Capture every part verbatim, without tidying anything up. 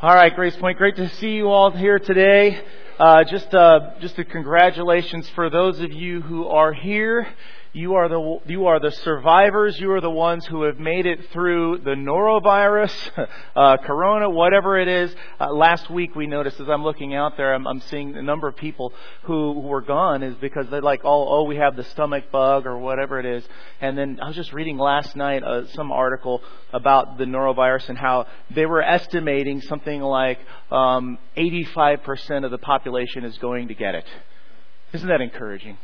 All right, Grace Point, great to see you all here today. Uh, just uh, just a congratulations for those of you who are here. You are the you are the survivors. You are the ones who have made it through the norovirus, uh, corona, whatever it is. Uh, last week we noticed, as I'm looking out there, I'm, I'm seeing a number of people who, who were gone is because they're like, oh, oh, we have the stomach bug or whatever it is. And then I was just reading last night uh, some article about the norovirus and how they were estimating something like um, eighty-five percent of the population is going to get it. Isn't that encouraging?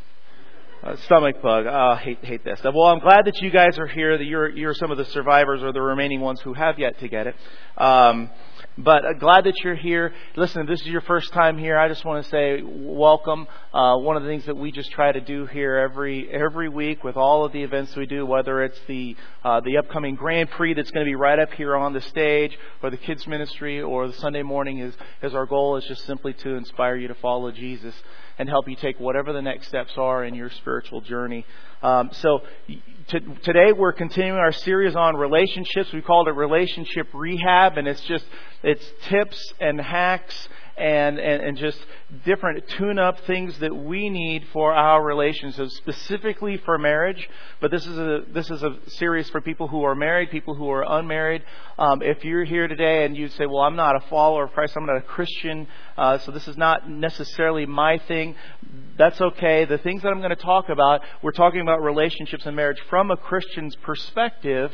Uh, stomach bug. Oh, hate hate that stuff. Well, I'm glad that you guys are here, that you're you're some of the survivors or the remaining ones who have yet to get it. Um, but uh, glad that you're here. Listen, if this is your first time here, I just want to say welcome. Uh, one of the things that we just try to do here every every week with all of the events we do, whether it's the uh, the upcoming Grand Prix that's going to be right up here on the stage, or the kids ministry, or the Sunday morning, is is our goal is just simply to inspire you to follow Jesus and help you take whatever the next steps are in your spiritual journey. Um, so t- today we're continuing our series on relationships. We called it Relationship Rehab, and it's just it's tips and hacks and, and, and just different tune-up things that we need for our relationships, specifically for marriage. But this is a this is a series for people who are married, people who are unmarried. Um, if you're here today and you say, well, I'm not a follower of Christ, I'm not a Christian, uh, so this is not necessarily my thing, that's okay. The things that I'm going to talk about, we're talking about relationships and marriage from a Christian's perspective.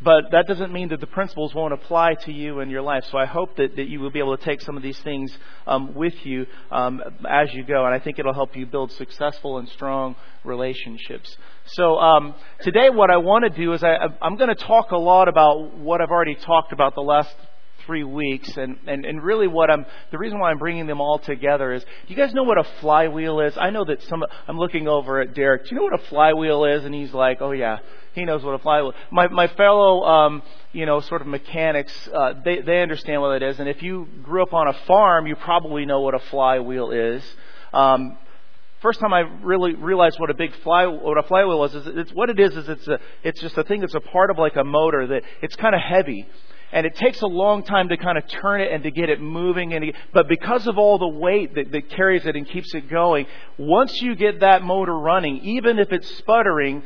But that doesn't mean that the principles won't apply to you in your life. So I hope that, that you will be able to take some of these things um, with you um, as you go. And I think it'll help you build successful and strong relationships. So um, today what I want to do is I, I'm going to talk a lot about what I've already talked about the last three weeks. And, and, and really what I'm, the reason why I'm bringing them all together is, do you guys know what a flywheel is? I know that some, I'm looking over at Derek. Do you know what a flywheel is? And he's like, oh yeah. He knows what a flywheel is. My, my fellow, um, you know, sort of mechanics, uh, they, they understand what it is. And if you grew up on a farm, you probably know what a flywheel is. Um, first time I really realized what a big fly, what a flywheel was, is it's what it is, is it's a, it's just a thing that's a part of like a motor that it's kind of heavy. And it takes a long time to kind of turn it and to get it moving. And but because of all the weight that, that carries it and keeps it going, once you get that motor running, even if it's sputtering,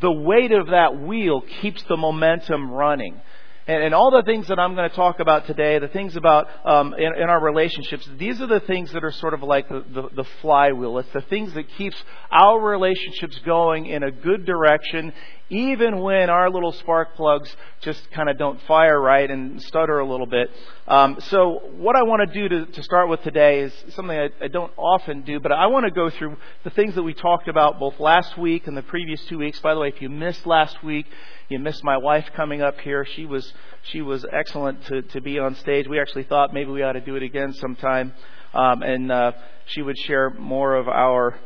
the weight of that wheel keeps the momentum running. And, and all the things that I'm going to talk about today, the things about um, in, in our relationships, these are the things that are sort of like the, the, the flywheel. It's the things that keeps our relationships going in a good direction, even when our little spark plugs just kind of don't fire right and stutter a little bit. Um, so what I want to do to, to start with today is something I, I don't often do, but I want to go through the things that we talked about both last week and the previous two weeks. By the way, if you missed last week, you missed my wife coming up here. She was she was excellent to, to be on stage. We actually thought maybe we ought to do it again sometime, um, and uh, she would share more of our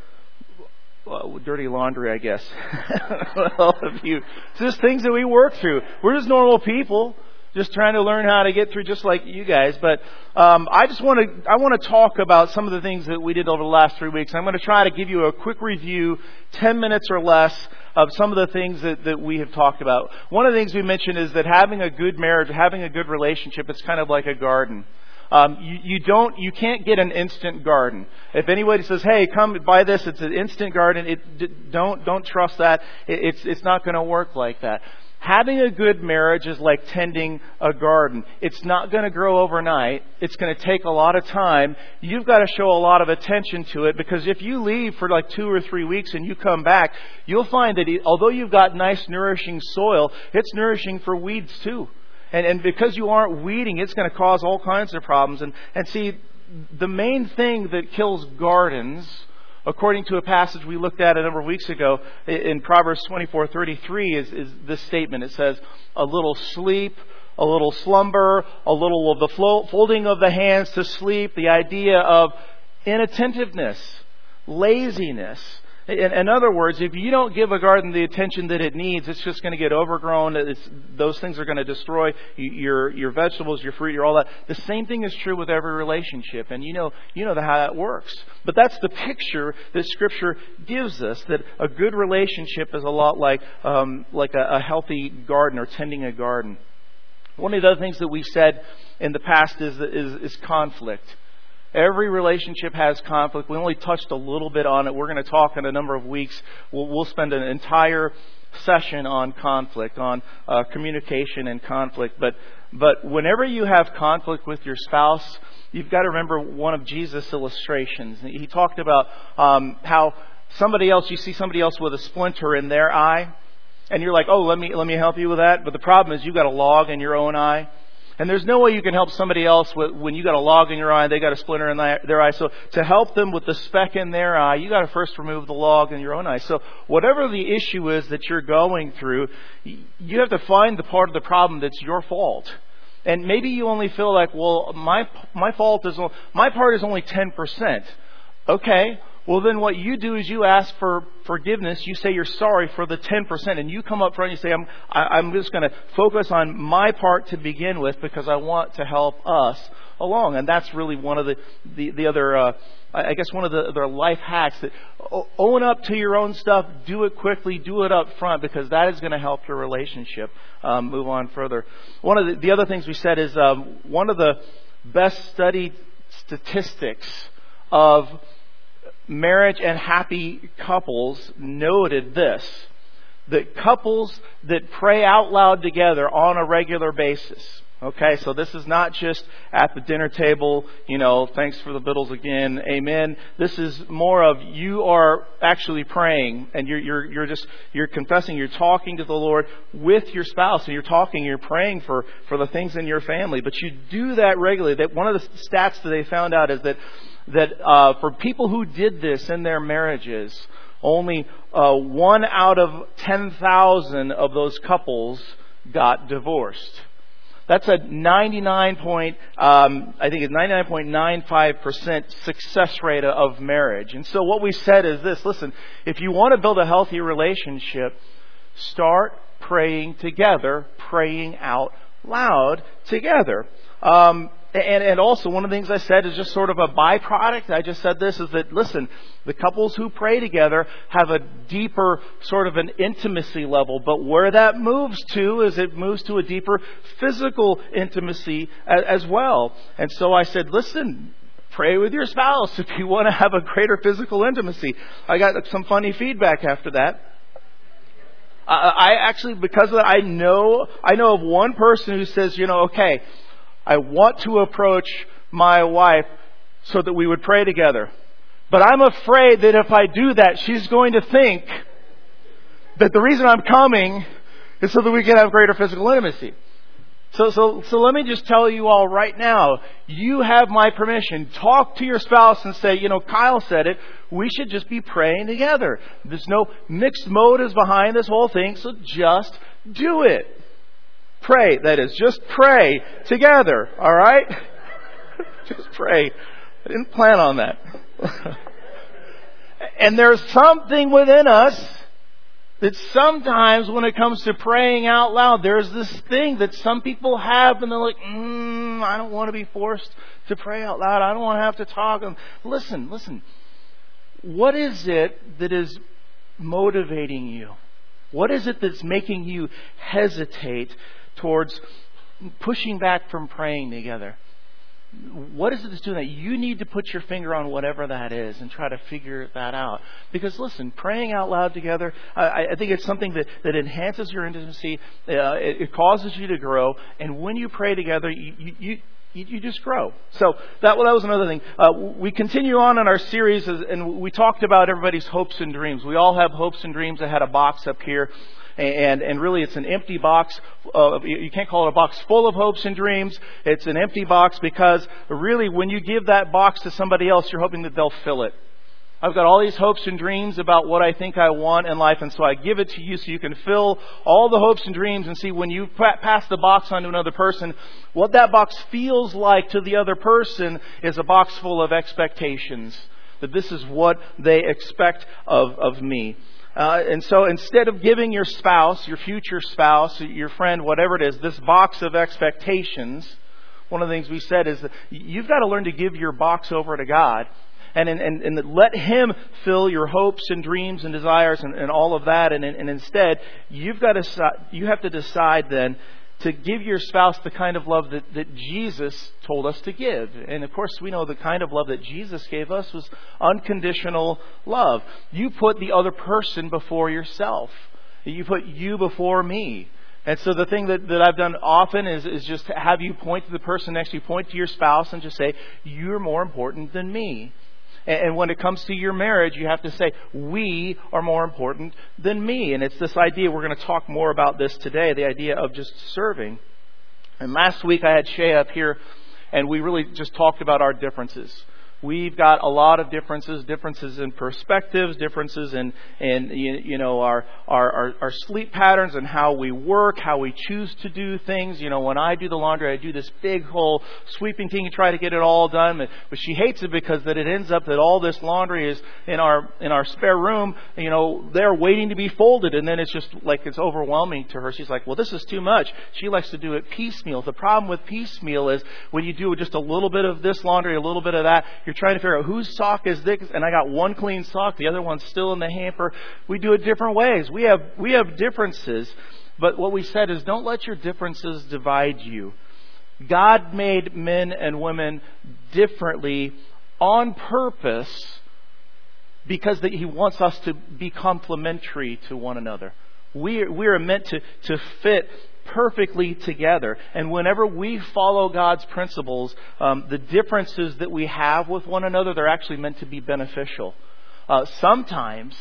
Well, dirty laundry, I guess. All of you. It's just things that we work through. We're just normal people, just trying to learn how to get through, just like you guys. But um, I just want to I want to talk about some of the things that we did over the last three weeks. I'm going to try to give you a quick review, ten minutes or less, of some of the things that, that we have talked about. One of the things we mentioned is that having a good marriage, having a good relationship, it's kind of like a garden. Um, you, you don't, you can't get an instant garden. If anybody says, "Hey, come buy this," it's an instant garden. It d- don't don't trust that. It, it's it's not going to work like that. Having a good marriage is like tending a garden. It's not going to grow overnight. It's going to take a lot of time. You've got to show a lot of attention to it, because if you leave for like two or three weeks and you come back, you'll find that although you've got nice nourishing soil, it's nourishing for weeds too. And, and because you aren't weeding, it's going to cause all kinds of problems. And, and see, the main thing that kills gardens, according to a passage we looked at a number of weeks ago in Proverbs twenty-four thirty-three, is, is this statement. It says, a little sleep, a little slumber, a little of the flo- folding of the hands to sleep, the idea of inattentiveness, laziness. In, in other words, if you don't give a garden the attention that it needs, it's just going to get overgrown. It's, those things are going to destroy your your vegetables, your fruit, your all that. The same thing is true with every relationship, and you know you know how that works. But that's the picture that Scripture gives us, that a good relationship is a lot like um, like a, a healthy garden or tending a garden. One of the other things that we've said in the past is, is, is conflict. Every relationship has conflict. We only touched a little bit on it. We're going to talk in a number of weeks. We'll, we'll spend an entire session on conflict, on uh, communication and conflict. But but whenever you have conflict with your spouse, you've got to remember one of Jesus' illustrations. He talked about um, how somebody else, you see somebody else with a splinter in their eye, and you're like, oh, let me let me help you with that. But the problem is you've got a log in your own eye. And there's no way you can help somebody else with, when you got a log in your eye and they got a splinter in their eye. So to help them with the speck in their eye, you got to first remove the log in your own eye. So whatever the issue is that you're going through, you have to find the part of the problem that's your fault. And maybe you only feel like, well, my my fault is my part is only ten percent. Okay. Well, then what you do is you ask for forgiveness. You say you're sorry for the ten percent. And you come up front and you say, I'm, I, I'm just going to focus on my part to begin with because I want to help us along. And that's really one of the, the, the other, uh, I guess, one of the other life hacks. That own up to your own stuff. Do it quickly. Do it up front because that is going to help your relationship um, move on further. One of the, the other things we said is um, one of the best studied statistics of marriage and happy couples noted this, that couples that pray out loud together on a regular basis. Okay, so this is not just at the dinner table, you know, thanks for the vittles again, amen. This is more of you are actually praying and you're you're you're just you're confessing, you're talking to the Lord with your spouse, and you're talking, you're praying for, for the things in your family. But you do that regularly. That one of the stats that they found out is that that uh, for people who did this in their marriages, only uh, one out of ten thousand of those couples got divorced. That's a ninety-nine point, um, I think it's ninety-nine point nine five percent success rate of marriage. And so what we said is this: listen, if you want to build a healthy relationship, start praying together, praying out loud together. Um, And, and also, one of the things I said is just sort of a byproduct. I just said this, is that, listen, the couples who pray together have a deeper sort of an intimacy level. But where that moves to is it moves to a deeper physical intimacy as, as well. And so I said, listen, pray with your spouse if you want to have a greater physical intimacy. I got some funny feedback after that. I, I actually, because of that, I know, I know of one person who says, you know, okay, I want to approach my wife so that we would pray together. But I'm afraid that if I do that, she's going to think that the reason I'm coming is so that we can have greater physical intimacy. So, so, so let me just tell you all right now, you have my permission. Talk to your spouse and say, you know, Kyle said it. We should just be praying together. There's no mixed motives behind this whole thing, so just do it. Pray, that is, just pray together, all right? Just pray. I didn't plan on that. And there's something within us that sometimes when it comes to praying out loud, there's this thing that some people have and they're like, mm, I don't want to be forced to pray out loud. I don't want to have to talk. Listen, listen. What is it that is motivating you? What is it that's making you hesitate towards pushing back from praying together? What is it that's doing that? You need to put your finger on whatever that is and try to figure that out. Because listen, praying out loud together, I, I think it's something that, that enhances your intimacy. Uh, it, it causes you to grow. And when you pray together, you, you, you You just grow. So that, well, that was another thing. Uh, we continue on in our series, and we talked about everybody's hopes and dreams. We all have hopes and dreams. I had a box up here, and and really it's an empty box. Uh, you can't call it a box full of hopes and dreams. It's an empty box because really when you give that box to somebody else, you're hoping that they'll fill it. I've got all these hopes and dreams about what I think I want in life, and so I give it to you so you can fill all the hopes and dreams and see when you pass the box on to another person, what that box feels like to the other person is a box full of expectations, that this is what they expect of, of me. Uh, and so instead of giving your spouse, your future spouse, your friend, whatever it is, this box of expectations, one of the things we said is that you've got to learn to give your box over to God. And, and and let Him fill your hopes and dreams and desires and, and all of that. And, and instead, you've got to you have to decide then to give your spouse the kind of love that, that Jesus told us to give. And of course, we know the kind of love that Jesus gave us was unconditional love. You put the other person before yourself. You put you before me. And so the thing that, that I've done often is, is just to have you point to the person next to you, point to your spouse and just say, you're more important than me. And when it comes to your marriage, you have to say, we are more important than me. And it's this idea, we're going to talk more about this today, the idea of just serving. And last week I had Shay up here, and we really just talked about our differences. We've got a lot of differences, differences in perspectives, differences in, in you, you know, our, our, our, our sleep patterns and how we work, how we choose to do things. You know, when I do the laundry, I do this big whole sweeping thing and try to get it all done. But, but she hates it because that it ends up that all this laundry is in our in our spare room, you know, there waiting to be folded. And then it's just like it's overwhelming to her. She's like, well, this is too much. She likes to do it piecemeal. The problem with piecemeal is when you do just a little bit of this laundry, a little bit of that, you're trying to figure out whose sock is this, and I got one clean sock, the other one's still in the hamper. We do it different ways. We have we have differences, but what we said is don't let your differences divide you. God made men and women differently on purpose because that He wants us to be complementary to one another. We we are meant to to fit perfectly together. And whenever we follow God's principles, um, the differences that we have with one another, they're actually meant to be beneficial. Uh, sometimes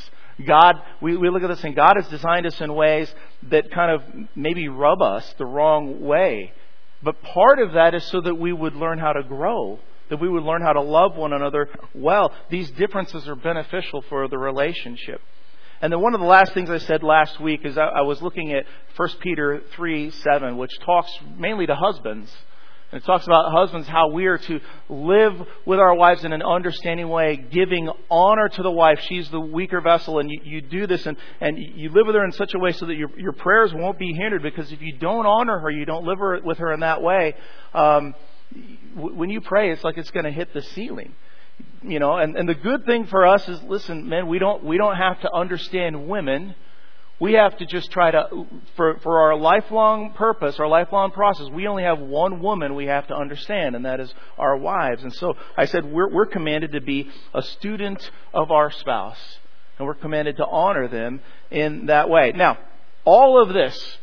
God, we, we look at this and God has designed us in ways that kind of maybe rub us the wrong way. But part of that is so that we would learn how to grow, that we would learn how to love one another well. These differences are beneficial for the relationship. And then one of the last things I said last week is I, I was looking at First Peter three seven, which talks mainly to husbands. And it talks about husbands, how we are to live with our wives in an understanding way, giving honor to the wife. She's the weaker vessel, and you, you do this, and, and you live with her in such a way so that your, your prayers won't be hindered, because if you don't honor her, you don't live her, with her in that way, um, w- when you pray, it's like it's going to hit the ceiling. You know, and, and the good thing for us is, listen, men, we don't we don't have to understand women. We have to just try to, for, for our lifelong purpose, our lifelong process, we only have one woman we have to understand, and that is our wives. And so I said we're we're commanded to be a student of our spouse, and we're commanded to honor them in that way. Now, all of this,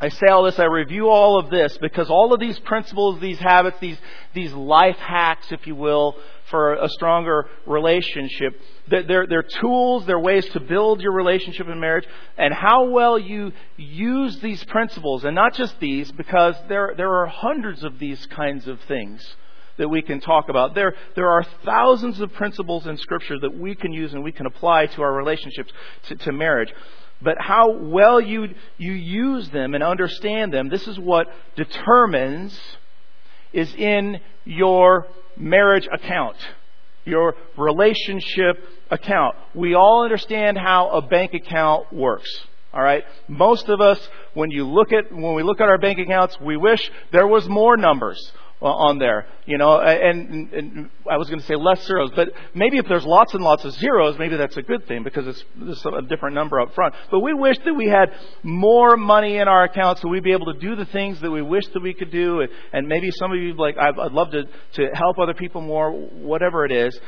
I say all this, I review all of this, because all of these principles, these habits, these these life hacks, if you will, for a stronger relationship, they're, they're tools, they're ways to build your relationship in marriage, and how well you use these principles, and not just these, because there there are hundreds of these kinds of things that we can talk about. There there are thousands of principles in Scripture that we can use and we can apply to our relationships, to, to marriage. But how well you you use them and understand them, this is what determines is in your marriage account, your relationship account. We all understand how a bank account works. All right. Most of us, when you look at when we look at our bank accounts, we wish there was more numbers on there, you know, and, and I was going to say less zeros, but maybe if there's lots and lots of zeros, maybe that's a good thing because it's, it's a different number up front. But we wish that we had more money in our account so we'd be able to do the things that we wish that we could do. And, and maybe some of you like, I'd, I'd love to, to help other people more, whatever it is.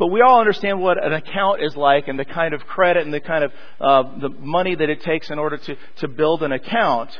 But we all understand what an account is like and the kind of credit and the kind of uh, the money that it takes in order to, to build an account.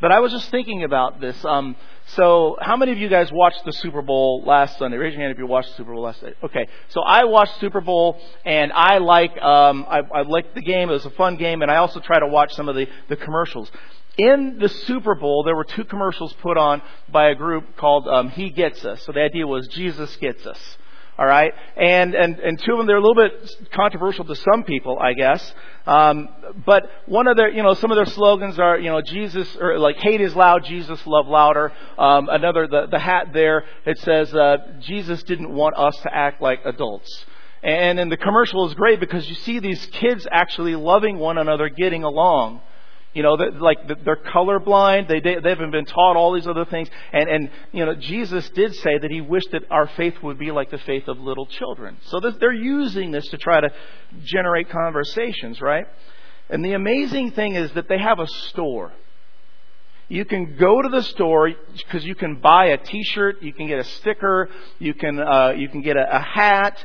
But I was just thinking about this. Um, so how many of you guys watched the Super Bowl last Sunday? Raise your hand if you watched the Super Bowl last Sunday. Okay, so I watched Super Bowl, and I like um, I, I liked the game. It was a fun game, and I also try to watch some of the, the commercials. In the Super Bowl, there were two commercials put on by a group called um, He Gets Us. So the idea was Jesus gets us. All right, and, and and two of them, they're a little bit controversial to some people, I guess. Um, but one of their, you know, some of their slogans are, you know, Jesus, or like hate is loud, Jesus love louder. Um, another, the the hat there, it says uh, Jesus didn't want us to act like adults. And and the commercial is great because you see these kids actually loving one another, getting along. You know, they're, like they're colorblind. They, they they haven't been taught all these other things. And, and, you know, Jesus did say that He wished that our faith would be like the faith of little children. So this, they're using this to try to generate conversations, right? And the amazing thing is that they have a store. You can go to the store because you can buy a T-shirt, you can get a sticker, you can uh, you can get a, a hat.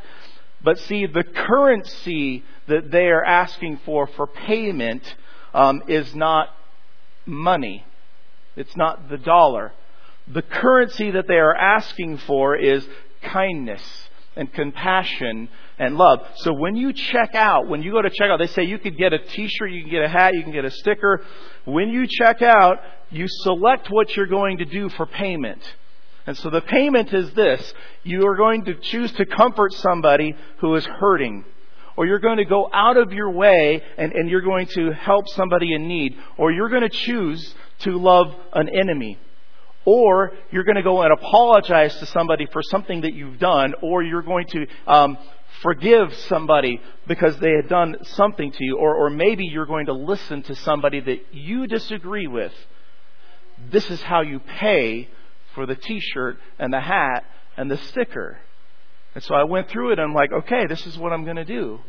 But see, the currency that they are asking for for payment um, is not money. It's not the dollar. The currency that they are asking for is kindness and compassion and love. So when you check out, when you go to check out, they say you could get a T-shirt, you can get a hat, you can get a sticker. When you check out, you select what you're going to do for payment. And so the payment is this. You are going to choose to comfort somebody who is hurting. Or you're going to go out of your way and, and you're going to help somebody in need. Or you're going to choose to love an enemy. Or you're going to go and apologize to somebody for something that you've done. Or you're going to um, forgive somebody because they had done something to you. Or, or maybe you're going to listen to somebody that you disagree with. This is how you pay for the T-shirt and the hat and the sticker. And so I went through it. And I'm like, okay, this is what I'm going to do.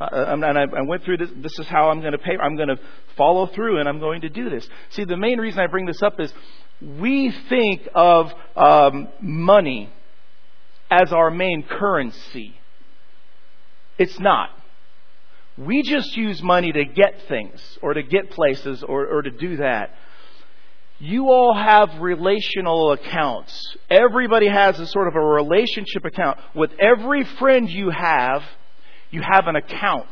Uh, and I, I went through this. This is how I'm going to pay. I'm going to follow through and I'm going to do this. See, the main reason I bring this up is we think of um, money as our main currency. It's not. We just use money to get things or to get places or, or to do that. You all have relational accounts. Everybody has a sort of a relationship account. With every friend you have, you have an account.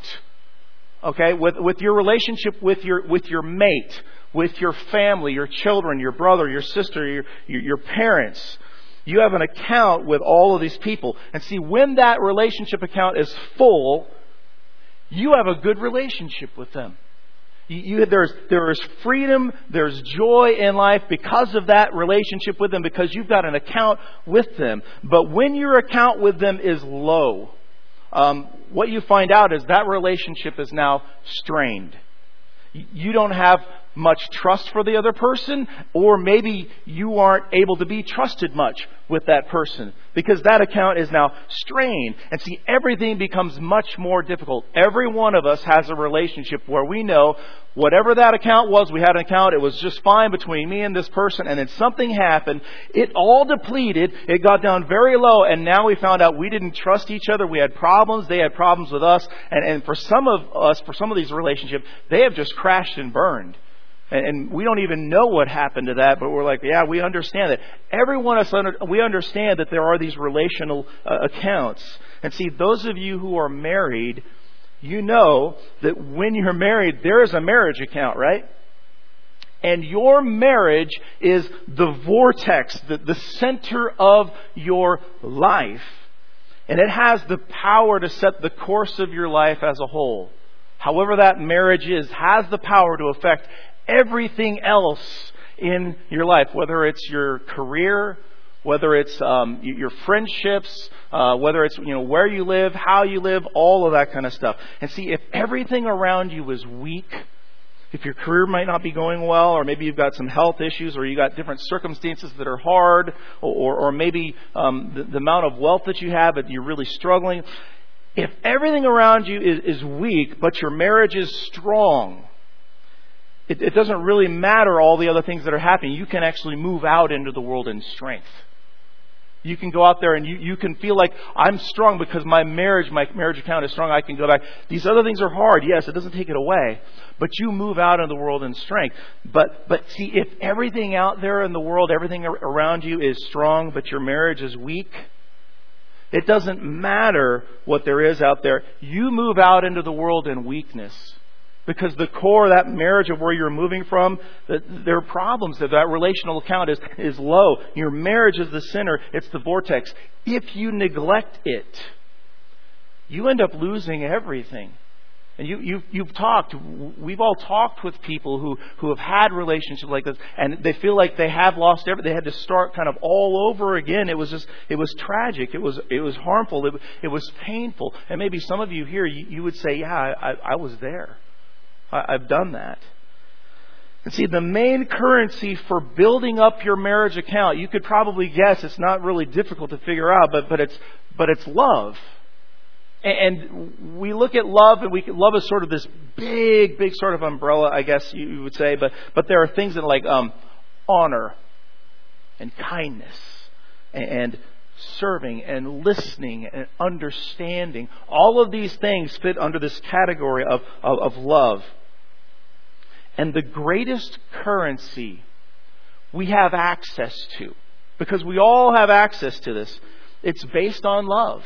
Okay? With with your relationship with your with your mate, with your family, your children, your brother, your sister, your your, your parents. You have an account with all of these people. And see, when that relationship account is full, you have a good relationship with them. You, you, there's, there is freedom, there's joy in life because of that relationship with them, because you've got an account with them. But when your account with them is low, um, what you find out is that relationship is now strained. You don't have much trust for the other person, or maybe you aren't able to be trusted much with that person because that account is now strained. And see, everything becomes much more difficult. Every one of us has a relationship where we know whatever that account was, we had an account, it was just fine between me and this person, and then something happened. It all depleted. It got down very low, and now we found out we didn't trust each other. We had problems. They had problems with us. And, and for some of us, for some of these relationships, they have just crashed and burned. And we don't even know what happened to that, but we're like, yeah, we understand that. Every one of us, under, we understand that there are these relational uh, accounts. And see, those of you who are married, you know that when you're married, there is a marriage account, right? And your marriage is the vortex, the, the center of your life. And it has the power to set the course of your life as a whole. However that marriage is, has the power to affect everything else in your life, whether it's your career, whether it's um, your friendships, uh, whether it's, you know, where you live, how you live, all of that kind of stuff. And see, if everything around you is weak, if your career might not be going well, or maybe you've got some health issues, or you've got different circumstances that are hard, or, or maybe um, the, the amount of wealth that you have, but you're really struggling. If everything around you is, is weak, but your marriage is strong, It, it doesn't really matter all the other things that are happening. You can actually move out into the world in strength. You can go out there and you, you can feel like, I'm strong because my marriage, my marriage account is strong. I can go back. These other things are hard. Yes, it doesn't take it away. But you move out into the world in strength. But but see, if everything out there in the world, everything around you is strong, but your marriage is weak, it doesn't matter what there is out there. You move out into the world in weakness. Because the core of that marriage of where you're moving from, there are problems. That that relational account is, is low. Your marriage is the center. It's the vortex. If you neglect it, you end up losing everything. And you, you've, you've talked. We've all talked with people who, who have had relationships like this, and they feel like they have lost everything. They had to start kind of all over again. It was just, it was tragic. It was, it was harmful. It, it was painful. And maybe some of you here, you, you would say, yeah, I, I was there. I've done that. And see, the main currency for building up your marriage account, you could probably guess, it's not really difficult to figure out, but, but it's but it's love. And we look at love, and we love is sort of this big, big sort of umbrella, I guess you would say, but, but there are things that like um, honor and kindness and serving and listening and understanding. All of these things fit under this category of, of, of love. And the greatest currency we have access to, because we all have access to this, it's based on love.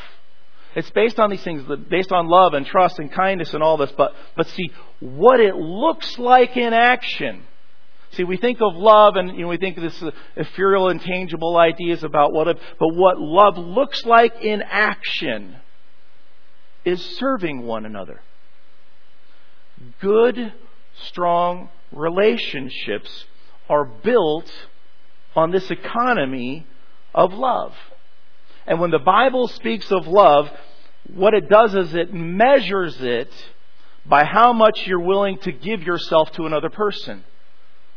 It's based on these things, based on love and trust and kindness and all this. But but see, what it looks like in action. See, we think of love and you know, we think of this ethereal, intangible ideas about what, but what love looks like in action is serving one another. Good, strong relationships are built on this economy of love. And when the Bible speaks of love, what it does is it measures it by how much you're willing to give yourself to another person.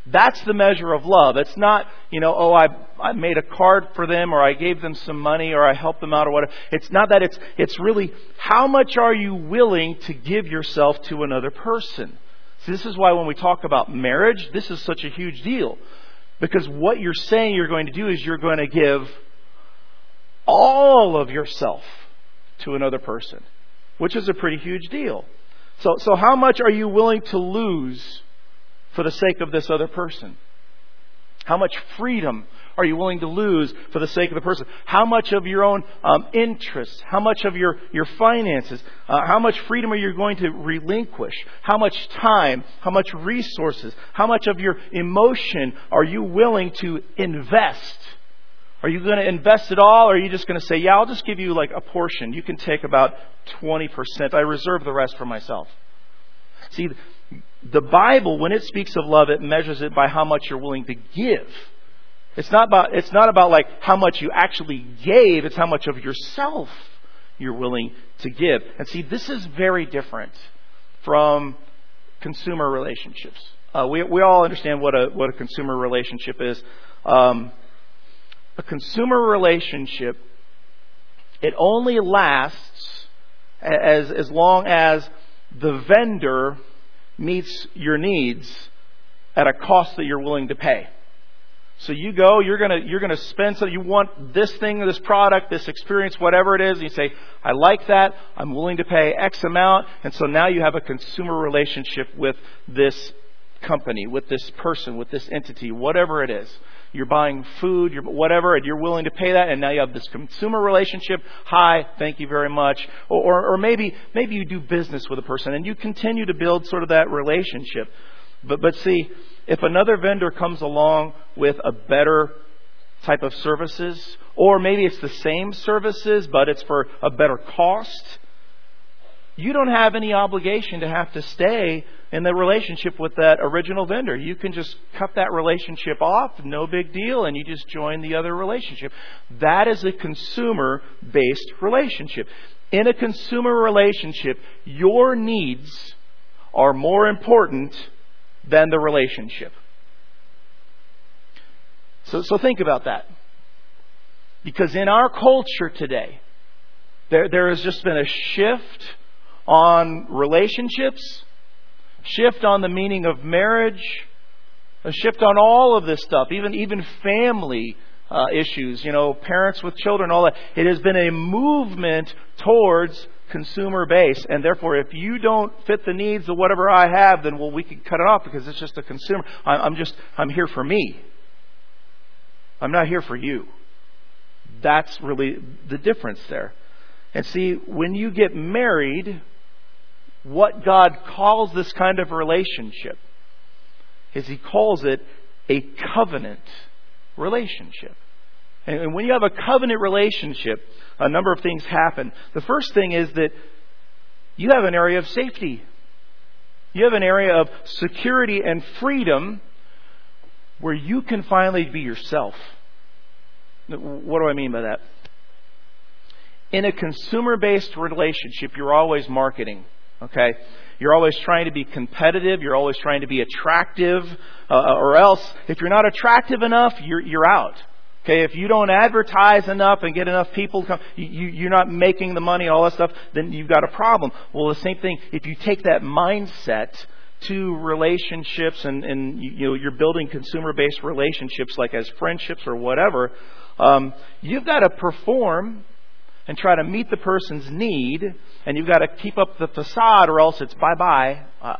That's the measure of love. It's not, you know, oh, I I made a card for them, or I gave them some money, or I helped them out, or whatever. It's not that. It's it's really how much are you willing to give yourself to another person. So this is why when we talk about marriage, this is such a huge deal. Because what you're saying you're going to do is you're going to give all of yourself to another person, which is a pretty huge deal. So, so how much are you willing to lose for the sake of this other person? How much freedom are you willing to lose for the sake of the person? How much of your own um, interests? How much of your, your finances? Uh, how much freedom are you going to relinquish? How much time? How much resources? How much of your emotion are you willing to invest? Are you going to invest it all, or are you just going to say, yeah, I'll just give you like a portion. You can take about twenty percent. I reserve the rest for myself. See, the Bible, when it speaks of love, it measures it by how much you're willing to give. It's not about, it's not about like how much you actually gave. It's how much of yourself you're willing to give. And see, this is very different from consumer relationships. Uh, we we all understand what a what a consumer relationship is. Um, a consumer relationship, it only lasts as as long as the vendor meets your needs at a cost that you're willing to pay. So you go, you're gonna you're gonna spend something. You want this thing, this product, this experience, whatever it is. And you say, I like that. I'm willing to pay X amount. And so now you have a consumer relationship with this company, with this person, with this entity, whatever it is. You're buying food, you're whatever, and you're willing to pay that, and now you have this consumer relationship. Hi, thank you very much. Or, or, or maybe maybe you do business with a person, and you continue to build sort of that relationship. But but see, if another vendor comes along with a better type of services, or maybe it's the same services, but it's for a better cost, you don't have any obligation to have to stay in the relationship with that original vendor. You can just cut that relationship off, no big deal, and you just join the other relationship. That is a consumer-based relationship. In a consumer relationship, your needs are more important than the relationship. So, so think about that. Because in our culture today, there, there has just been a shift on relationships, shift on the meaning of marriage, a shift on all of this stuff, even even family uh, issues, you know, parents with children, all that. It has been a movement towards consumer base, and therefore, if you don't fit the needs of whatever I have, then well, we can cut it off because it's just a consumer. I'm just I'm here for me. I'm not here for you. That's really the difference there. And see, when you get married, what God calls this kind of relationship is He calls it a covenant relationship. And when you have a covenant relationship, a number of things happen. The first thing is that you have an area of safety. You have an area of security and freedom where you can finally be yourself. What do I mean by that? In a consumer-based relationship, you're always marketing. Okay, you're always trying to be competitive. You're always trying to be attractive, uh, or else if you're not attractive enough, you're you're out. Okay, if you don't advertise enough and get enough people to come, you, you're not making the money, all that stuff. Then you've got a problem. Well, the same thing. If you take that mindset to relationships and, and you know, you're building consumer-based relationships like as friendships or whatever, um, you've got to perform and try to meet the person's need, and you've got to keep up the facade or else it's bye-bye. Uh,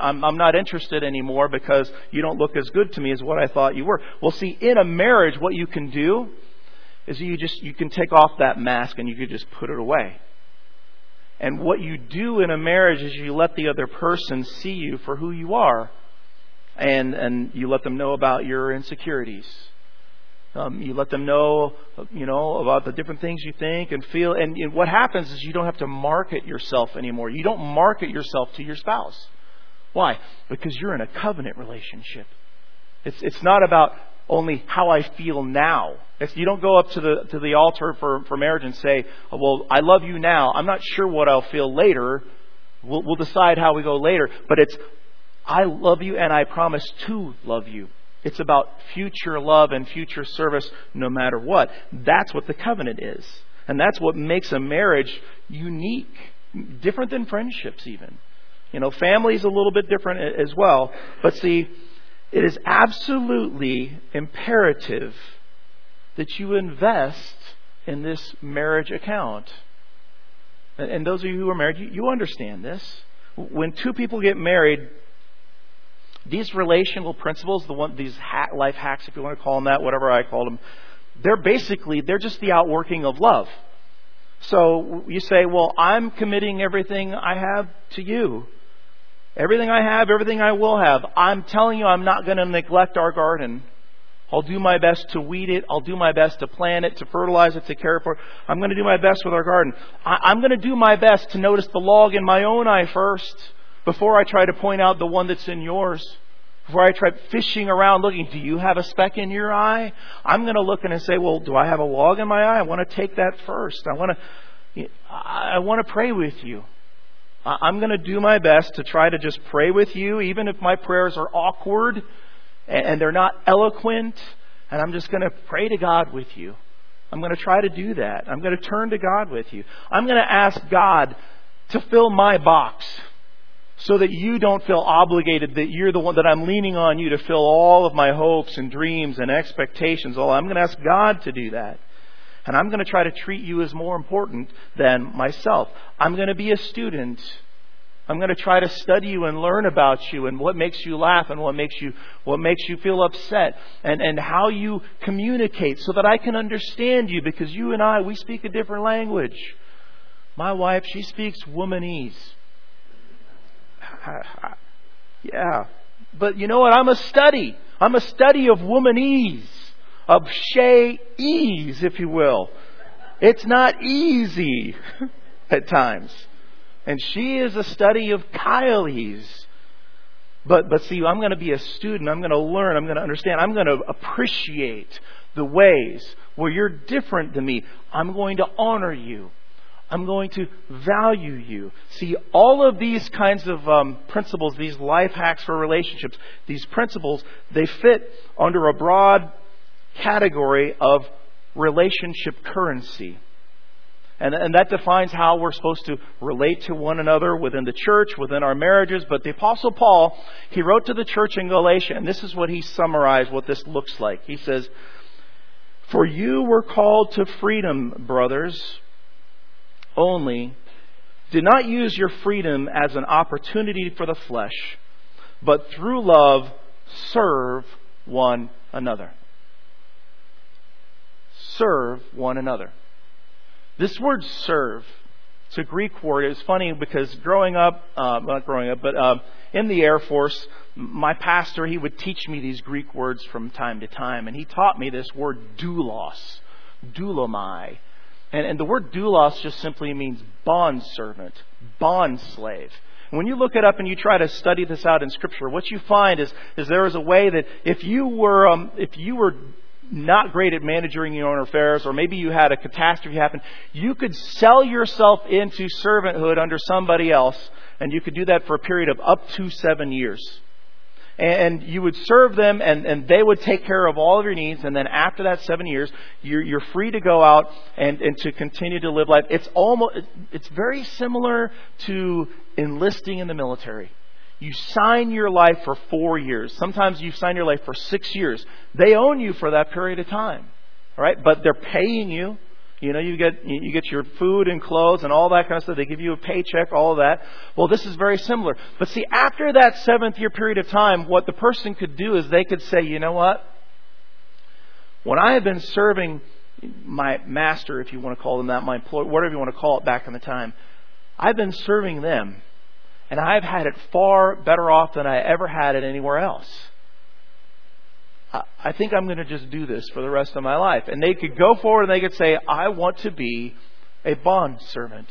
I'm, I'm not interested anymore because you don't look as good to me as what I thought you were. Well, see, in a marriage, what you can do is you just you can take off that mask and you can just put it away. And what you do in a marriage is you let the other person see you for who you are. And and you let them know about your insecurities. Um, you let them know, you know, about the different things you think and feel. And, and what happens is you don't have to market yourself anymore. You don't market yourself to your spouse. Why? Because you're in a covenant relationship. It's it's not about only how I feel now. If you don't go up to the to the altar for, for marriage and say, oh, well, I love you now. I'm not sure what I'll feel later. We'll, we'll decide how we go later. But it's, I love you and I promise to love you. It's about future love and future service no matter what. That's what the covenant is. And that's what makes a marriage unique. Different than friendships even. You know, family's a little bit different as well. But see, it is absolutely imperative that you invest in this marriage account. And those of you who are married, you understand this. When two people get married, these relational principles, the one, these life hacks, if you want to call them that, whatever I call them, they're basically, they're just the outworking of love. So you say, well, I'm committing everything I have to you. Everything I have, everything I will have. I'm telling you, I'm not going to neglect our garden. I'll do my best to weed it. I'll do my best to plant it, to fertilize it, to care for it. I'm going to do my best with our garden. I- I'm going to do my best to notice the log in my own eye first before I try to point out the one that's in yours. Before I try fishing around looking, do you have a speck in your eye? I'm going to look and say, well, do I have a log in my eye? I want to take that first. I want to, I want to pray with you. I'm going to do my best to try to just pray with you, even if my prayers are awkward and they're not eloquent. And I'm just going to pray to God with you. I'm going to try to do that. I'm going to turn to God with you. I'm going to ask God to fill my box so that you don't feel obligated, that you're the one that I'm leaning on you to fill all of my hopes and dreams and expectations. Well, I'm going to ask God to do that. And I'm going to try to treat you as more important than myself. I'm going to be a student. I'm going to try to study you and learn about you and what makes you laugh and what makes you what makes you feel upset and, and how you communicate so that I can understand you, because you and I, we speak a different language. My wife, she speaks womanese. Yeah. But you know what? I'm a study. I'm a study of womanese. Of Shay ease, if you will. It's not easy at times. And she is a study of Kylie's. But but see, I'm going to be a student. I'm going to learn. I'm going to understand. I'm going to appreciate the ways where you're different than me. I'm going to honor you. I'm going to value you. See, all of these kinds of um, principles, these life hacks for relationships, these principles, they fit under a broad category of relationship currency. And, and that defines how we're supposed to relate to one another within the church, within our marriages. But the Apostle Paul, he wrote to the church in Galatia, and this is what he summarized what this looks like. He says, "For you were called to freedom, brothers, only do not use your freedom as an opportunity for the flesh, but through love serve one another." Serve one another. This word serve, it's a Greek word. It's funny because growing up, uh, not growing up, but uh, in the Air Force, my pastor, he would teach me these Greek words from time to time. And he taught me this word doulos, doulomai. And, and the word doulos just simply means bondservant, bondslave. When you look it up and you try to study this out in Scripture, what you find is, is there is a way that if you were, um, if you were not great at managing your own affairs, or maybe you had a catastrophe happen, you could sell yourself into servanthood under somebody else, and you could do that for a period of up to seven years. And you would serve them, and, and they would take care of all of your needs, and then after that seven years, you're, you're free to go out and, and to continue to live life. It's almost, it's very similar to enlisting in the military. You sign your life for four years. Sometimes you sign your life for six years. They own you for that period of time. All right? But they're paying you. You know, you get you get your food and clothes and all that kind of stuff. They give you a paycheck, all of that. Well, this is very similar. But see, after that seventh year period of time, what the person could do is they could say, you know what? When I have been serving my master, if you want to call them that, my employer, whatever you want to call it back in the time, I've been serving them, and I've had it far better off than I ever had it anywhere else. I think I'm going to just do this for the rest of my life. And they could go forward and they could say, I want to be a bond servant.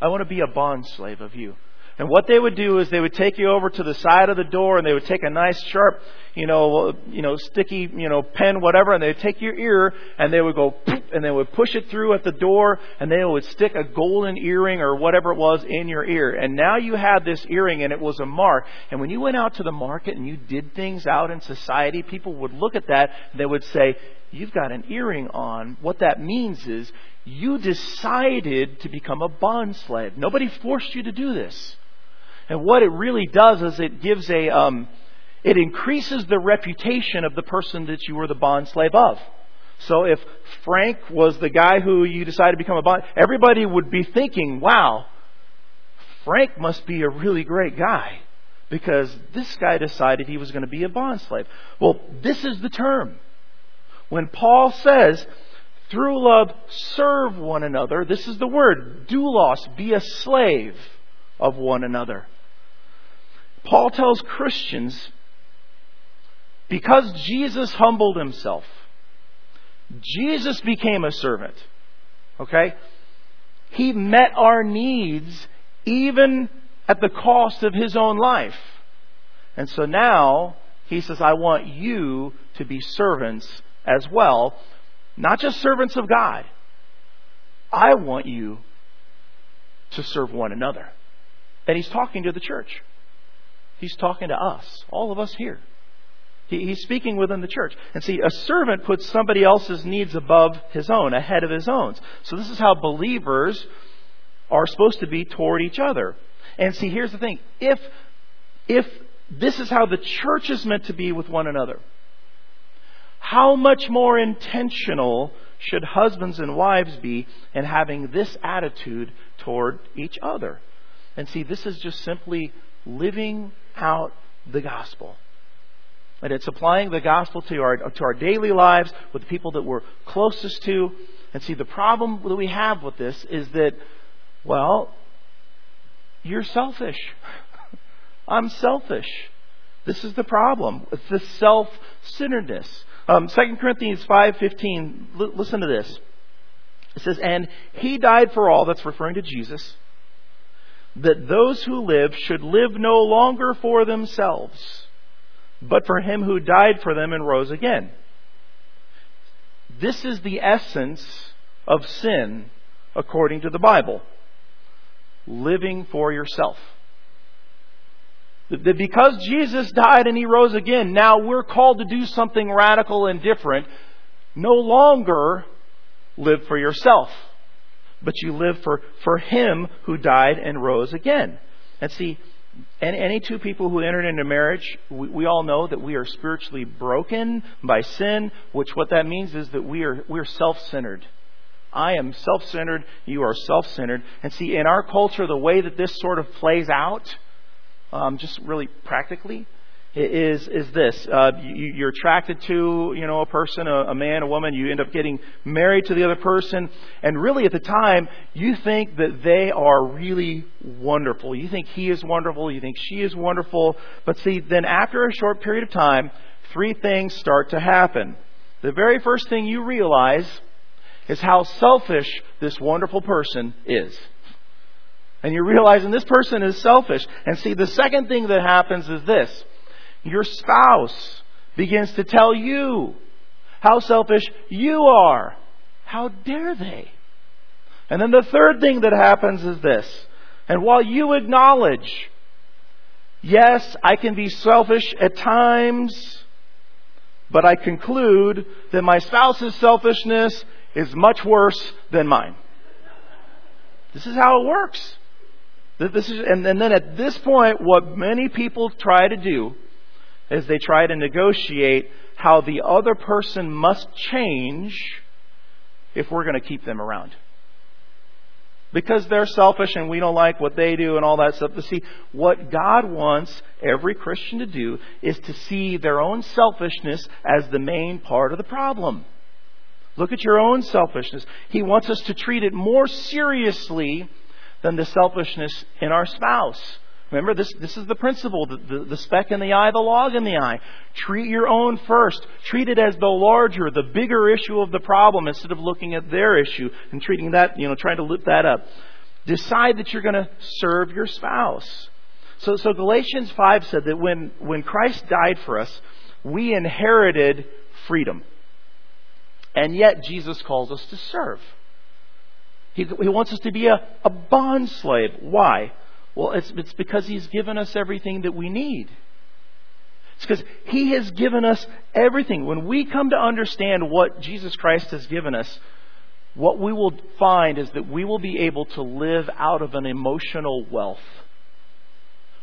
I want to be a bond slave of you. And what they would do is they would take you over to the side of the door and they would take a nice sharp, you know, you know, sticky, you know, pen, whatever, and they would take your ear and they would go and they would push it through at the door and they would stick a golden earring or whatever it was in your ear. And now you had this earring and it was a mark. And when you went out to the market and you did things out in society, people would look at that and they would say, you've got an earring on. What that means is you decided to become a bond slave. Nobody forced you to do this. And what it really does is it gives a, um, it increases the reputation of the person that you were the bond slave of. So if Frank was the guy who you decided to become a bond, everybody would be thinking, wow, Frank must be a really great guy because this guy decided he was going to be a bond slave. Well, this is the term. When Paul says, through love, serve one another, this is the word, doulos, be a slave of one another. Paul tells Christians, because Jesus humbled himself, Jesus became a servant. Okay? He met our needs even at the cost of his own life. And so now he says, I want you to be servants as well, not just servants of God. I want you to serve one another. And he's talking to the church. He's talking to us, all of us here. He, he's speaking within the church. And see, a servant puts somebody else's needs above his own, ahead of his own. So this is how believers are supposed to be toward each other. And see, here's the thing. If, if this is how the church is meant to be with one another, how much more intentional should husbands and wives be in having this attitude toward each other? And see, this is just simply living out the gospel. And it's applying the gospel to our to our daily lives with the people that we're closest to. And see, the problem that we have with this is that, well, you're selfish. I'm selfish. This is the problem. It's the self-centeredness. Um, Second Corinthians five fifteen, l- listen to this. It says, and he died for all, that's referring to Jesus, that those who live should live no longer for themselves, but for him who died for them and rose again. This is the essence of sin, according to the Bible. Living for yourself. That because Jesus died and he rose again, now we're called to do something radical and different. No longer live for yourself, but you live for, for him who died and rose again. And see, and any two people who entered into marriage, we, we all know that we are spiritually broken by sin, which what that means is that we are we're self-centered. I am self-centered, you are self-centered. And see, in our culture, the way that this sort of plays out, um, just really practically, is is this. Uh, you, you're attracted to, you know, a person, a, a man, a woman. You end up getting married to the other person. And really at the time, you think that they are really wonderful. You think he is wonderful. You think she is wonderful. But see, then after a short period of time, three things start to happen. The very first thing you realize is how selfish this wonderful person is. And you're realizing this person is selfish. And see, the second thing that happens is this. Your spouse begins to tell you how selfish you are. How dare they? And then the third thing that happens is this. And while you acknowledge, yes, I can be selfish at times, but I conclude that my spouse's selfishness is much worse than mine. This is how it works. This is, and then at this point, what many people try to do is they try to negotiate how the other person must change if we're going to keep them around. Because they're selfish and we don't like what they do and all that stuff. But see, what God wants every Christian to do is to see their own selfishness as the main part of the problem. Look at your own selfishness. He wants us to treat it more seriously than the selfishness in our spouse. Remember, this, this is the principle, the, the, the speck in the eye, the log in the eye. Treat your own first. Treat it as the larger, the bigger issue of the problem instead of looking at their issue and treating that, you know, trying to lift that up. Decide that you're going to serve your spouse. So, so Galatians five said that when, when Christ died for us, we inherited freedom. And yet Jesus calls us to serve. He, he wants us to be a, a bond slave. Why? Well, it's, it's because He's given us everything that we need. It's because He has given us everything. When we come to understand what Jesus Christ has given us, what we will find is that we will be able to live out of an emotional wealth.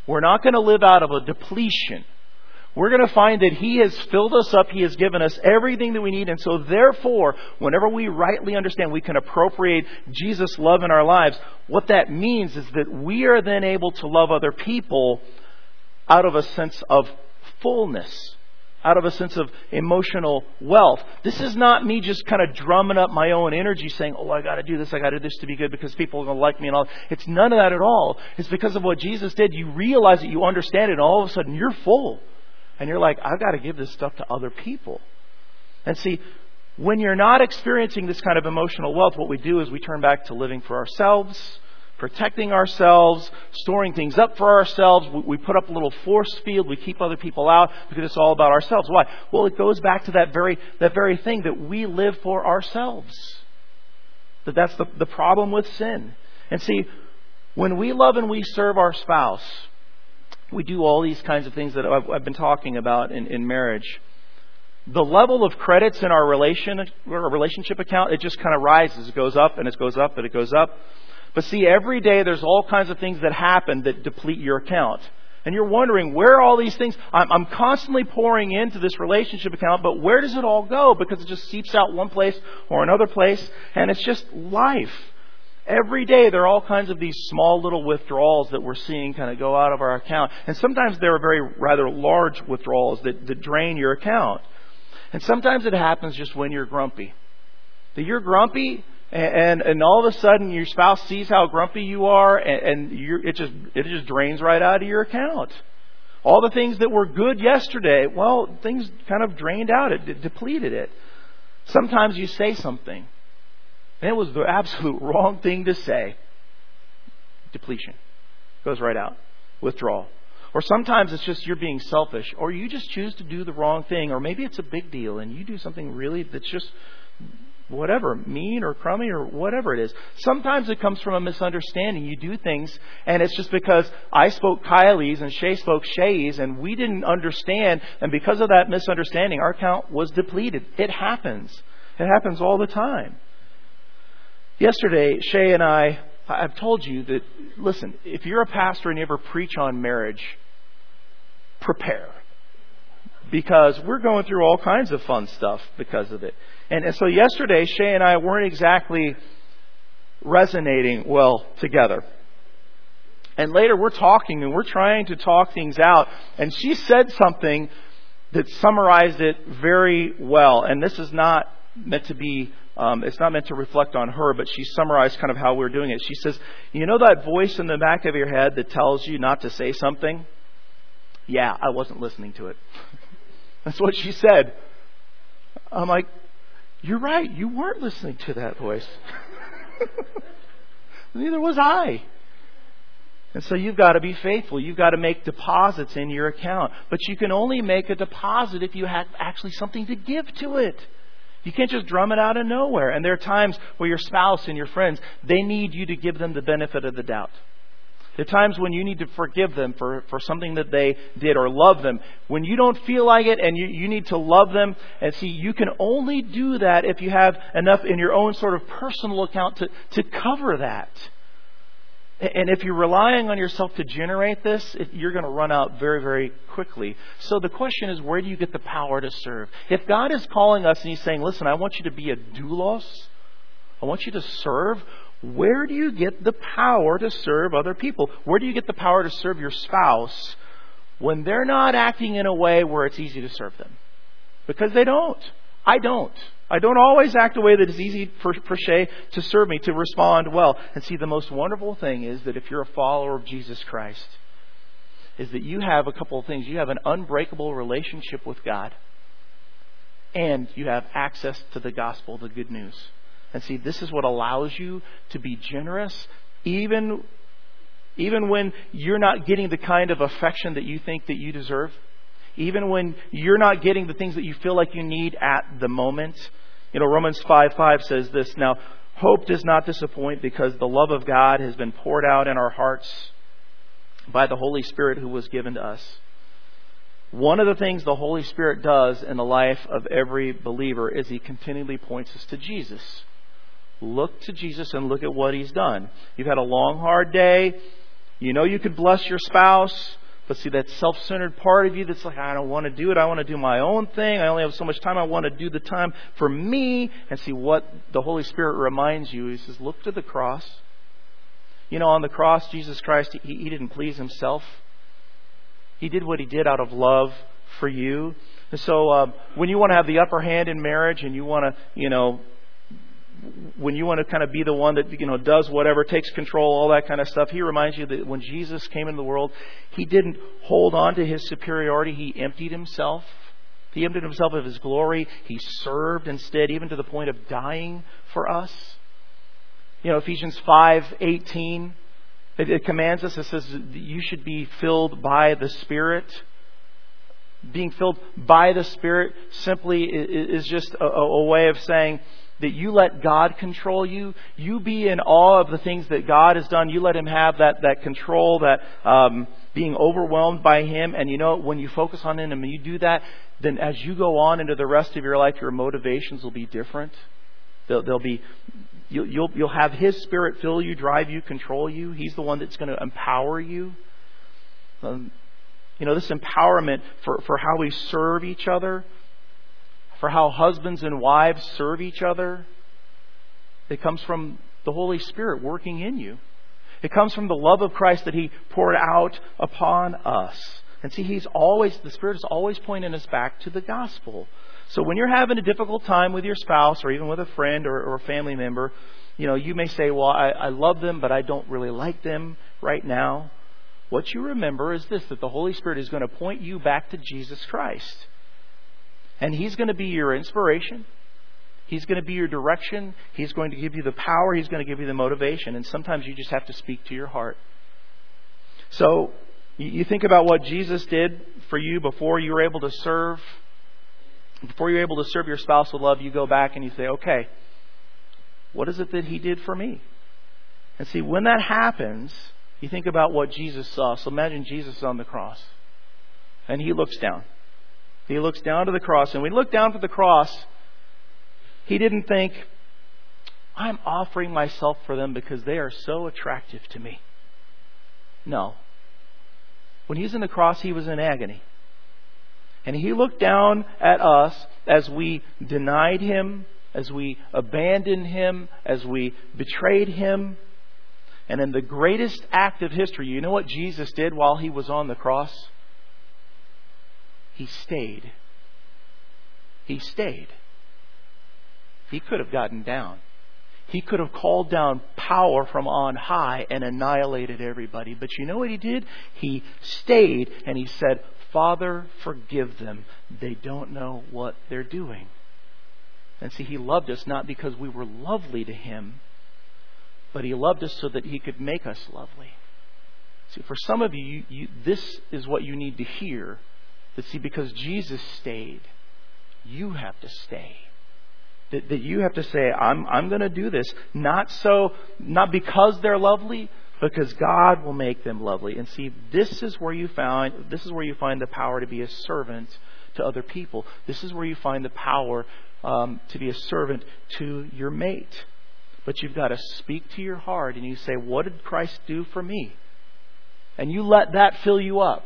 We're not going to live out of a depletion. We're going to find that He has filled us up. He has given us everything that we need. And so therefore, whenever we rightly understand we can appropriate Jesus' love in our lives, what that means is that we are then able to love other people out of a sense of fullness, out of a sense of emotional wealth. This is not me just kind of drumming up my own energy saying, oh, I got to do this, I got to do this to be good because people are going to like me and all. It's none of that at all. It's because of what Jesus did. You realize it, you understand it, and all of a sudden you're full. And you're like, I've got to give this stuff to other people. And see, when you're not experiencing this kind of emotional wealth, what we do is we turn back to living for ourselves, protecting ourselves, storing things up for ourselves. We put up a little force field. We keep other people out because it's all about ourselves. Why? Well, it goes back to that very that very thing that we live for ourselves. That that's the, the problem with sin. And see, when we love and we serve our spouse, we do all these kinds of things that I've, I've been talking about in, in marriage. The level of credits in our relation, our relationship account, it just kind of rises. It goes up and it goes up and it goes up. But see, every day there's all kinds of things that happen that deplete your account. And you're wondering, where are all these things? I'm, I'm constantly pouring into this relationship account, but where does it all go? Because it just seeps out one place or another place. And it's just life. Every day there are all kinds of these small little withdrawals that we're seeing kind of go out of our account. And sometimes there are very rather large withdrawals that, that drain your account. And sometimes it happens just when you're grumpy. That you're grumpy and, and, and all of a sudden your spouse sees how grumpy you are and, and you're, it just it just drains right out of your account. All the things that were good yesterday, well, things kind of drained out. It, it depleted it. Sometimes you say something. And it was the absolute wrong thing to say. Depletion. Goes right out. Withdrawal. Or sometimes it's just you're being selfish. Or you just choose to do the wrong thing. Or maybe it's a big deal and you do something really that's just whatever, mean or crummy or whatever it is. Sometimes it comes from a misunderstanding. You do things and it's just because I spoke Kylie's and Shay spoke Shay's and we didn't understand. And because of that misunderstanding, our account was depleted. It happens. It happens all the time. Yesterday, Shay and I, I've told you that, listen, if you're a pastor and you ever preach on marriage, prepare. Because we're going through all kinds of fun stuff because of it. And, and so yesterday, Shay and I weren't exactly resonating well together. And later we're talking and we're trying to talk things out. And she said something that summarized it very well. And this is not meant to be Um, it's not meant to reflect on her, but she summarized kind of how we're doing it. She says, you know that voice in the back of your head that tells you not to say something? Yeah, I wasn't listening to it. That's what she said. I'm like, you're right. You weren't listening to that voice. Neither was I. And so you've got to be faithful. You've got to make deposits in your account. But you can only make a deposit if you have actually something to give to it. You can't just drum it out of nowhere. And there are times where your spouse and your friends, they need you to give them the benefit of the doubt. There are times when you need to forgive them for, for something that they did or love them. When you don't feel like it and you, you need to love them. And see, you can only do that if you have enough in your own sort of personal account to, to cover that. And if you're relying on yourself to generate this, you're going to run out very, very quickly. So the question is, where do you get the power to serve? If God is calling us and He's saying, listen, I want you to be a doulos, I want you to serve, where do you get the power to serve other people? Where do you get the power to serve your spouse when they're not acting in a way where it's easy to serve them? Because they don't. I don't. I don't always act a way that is easy for, for Shay to serve me, to respond well. And see, the most wonderful thing is that if you're a follower of Jesus Christ, is that you have a couple of things. You have an unbreakable relationship with God, and you have access to the gospel, the good news. And see, this is what allows you to be generous, even, even when you're not getting the kind of affection that you think that you deserve. Even when you're not getting the things that you feel like you need at the moment. You know, Romans five five says this, "Now, hope does not disappoint because the love of God has been poured out in our hearts by the Holy Spirit who was given to us." One of the things the Holy Spirit does in the life of every believer is He continually points us to Jesus. Look to Jesus and look at what He's done. You've had a long, hard day. You know you could bless your spouse. But see, that self-centered part of you that's like, I don't want to do it. I want to do my own thing. I only have so much time. I want to do the time for me. And see, what the Holy Spirit reminds you, He says, look to the cross. You know, on the cross, Jesus Christ, He, he didn't please Himself. He did what He did out of love for you. And so um, when you want to have the upper hand in marriage and you want to, you know, when you want to kind of be the one that, you know, does whatever, takes control, all that kind of stuff, He reminds you that when Jesus came into the world, He didn't hold on to His superiority. He emptied Himself. He emptied Himself of His glory. He served instead, even to the point of dying for us. You know, Ephesians five eighteen, it, it commands us, it says, you should be filled by the Spirit. Being filled by the Spirit simply is just a, a way of saying, that you let God control you. You be in awe of the things that God has done. You let Him have that, that control, that um, being overwhelmed by Him. And you know, when you focus on Him and you do that, then as you go on into the rest of your life, your motivations will be different. They'll, they'll be, you'll, you'll, you'll have His Spirit fill you, drive you, control you. He's the one that's going to empower you. Um, you know, this empowerment for, for how we serve each other, for how husbands and wives serve each other, it comes from the Holy Spirit working in you. It comes from the love of Christ that He poured out upon us. And see, He's always, the Spirit is always pointing us back to the gospel. So when you're having a difficult time with your spouse or even with a friend or, or a family member, you know, you may say, well, I, I love them, but I don't really like them right now. What you remember is this, that the Holy Spirit is going to point you back to Jesus Christ. And He's going to be your inspiration. He's going to be your direction. He's going to give you the power. He's going to give you the motivation. And sometimes you just have to speak to your heart. So you think about what Jesus did for you before you were able to serve. Before you were able to serve your spouse with love, you go back and you say, okay, what is it that He did for me? And see, when that happens, you think about what Jesus saw. So imagine Jesus on the cross. And He looks down. He looks down to the cross. And when He looked down to the cross, He didn't think, I'm offering myself for them because they are so attractive to me. No. When He's on the cross, He was in agony. And He looked down at us as we denied Him, as we abandoned Him, as we betrayed Him. And in the greatest act of history, you know what Jesus did while He was on the cross? He stayed. He stayed. He could have gotten down. He could have called down power from on high and annihilated everybody. But you know what He did? He stayed and He said, Father, forgive them. They don't know what they're doing. And see, He loved us not because we were lovely to Him, but He loved us so that He could make us lovely. See, for some of you, you, you this is what you need to hear. That see, because Jesus stayed, you have to stay. That, that you have to say, I'm, I'm going to do this. Not so, not because they're lovely, because God will make them lovely. And see, this is where you find, this is where you find the power to be a servant to other people. This is where you find the power um, to be a servant to your mate. But you've got to speak to your heart and you say, what did Christ do for me? And you let that fill you up.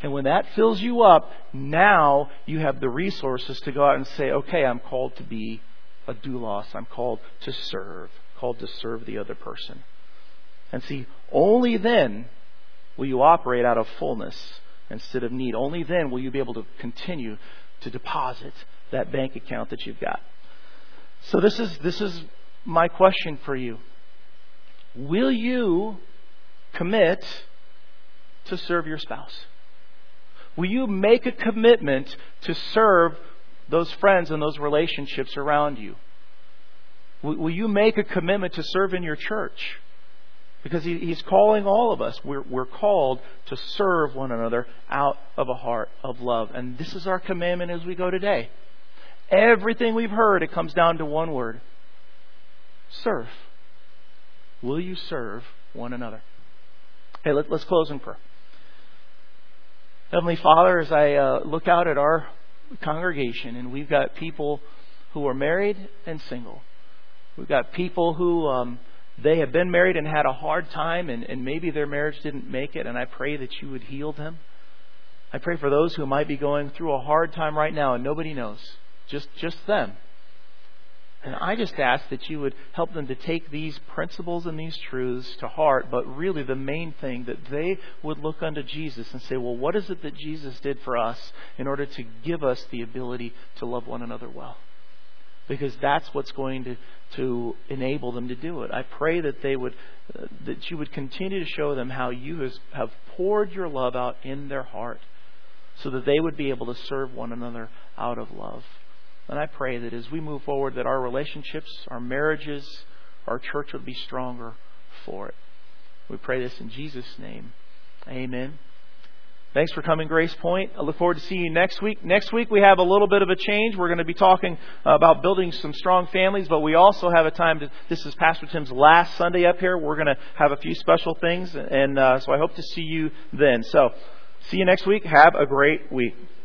And when that fills you up, now you have the resources to go out and say, okay, I'm called to be a doulos. I'm called to serve. Called to serve the other person. And see, only then will you operate out of fullness instead of need. Only then will you be able to continue to deposit that bank account that you've got. So this is this is my question for you. Will you commit to serve your spouse? Will you make a commitment to serve those friends and those relationships around you? Will you make a commitment to serve in your church? Because He's calling all of us. We're, we're called to serve one another out of a heart of love. And this is our commandment as we go today. Everything we've heard, it comes down to one word. Serve. Will you serve one another? Hey, let, let's close in prayer. Heavenly Father, as I uh, look out at our congregation, and we've got people who are married and single. We've got people who... Um, They have been married and had a hard time, and, and maybe their marriage didn't make it, and I pray that you would heal them. I pray for those who might be going through a hard time right now and nobody knows. Just just them. And I just ask that you would help them to take these principles and these truths to heart, but really the main thing, that they would look unto Jesus and say, well, what is it that Jesus did for us in order to give us the ability to love one another well? Because that's what's going to, to enable them to do it. I pray that they would, uh, that you would continue to show them how you has, have poured your love out in their heart, so that they would be able to serve one another out of love. And I pray that as we move forward, that our relationships, our marriages, our church would be stronger for it. We pray this in Jesus' name. Amen. Thanks for coming, Grace Point. I look forward to seeing you next week. Next week we have a little bit of a change. We're going to be talking about building some strong families, but we also have a time to, this is Pastor Tim's last Sunday up here. We're going to have a few special things, and uh, so I hope to see you then. So, see you next week. Have a great week.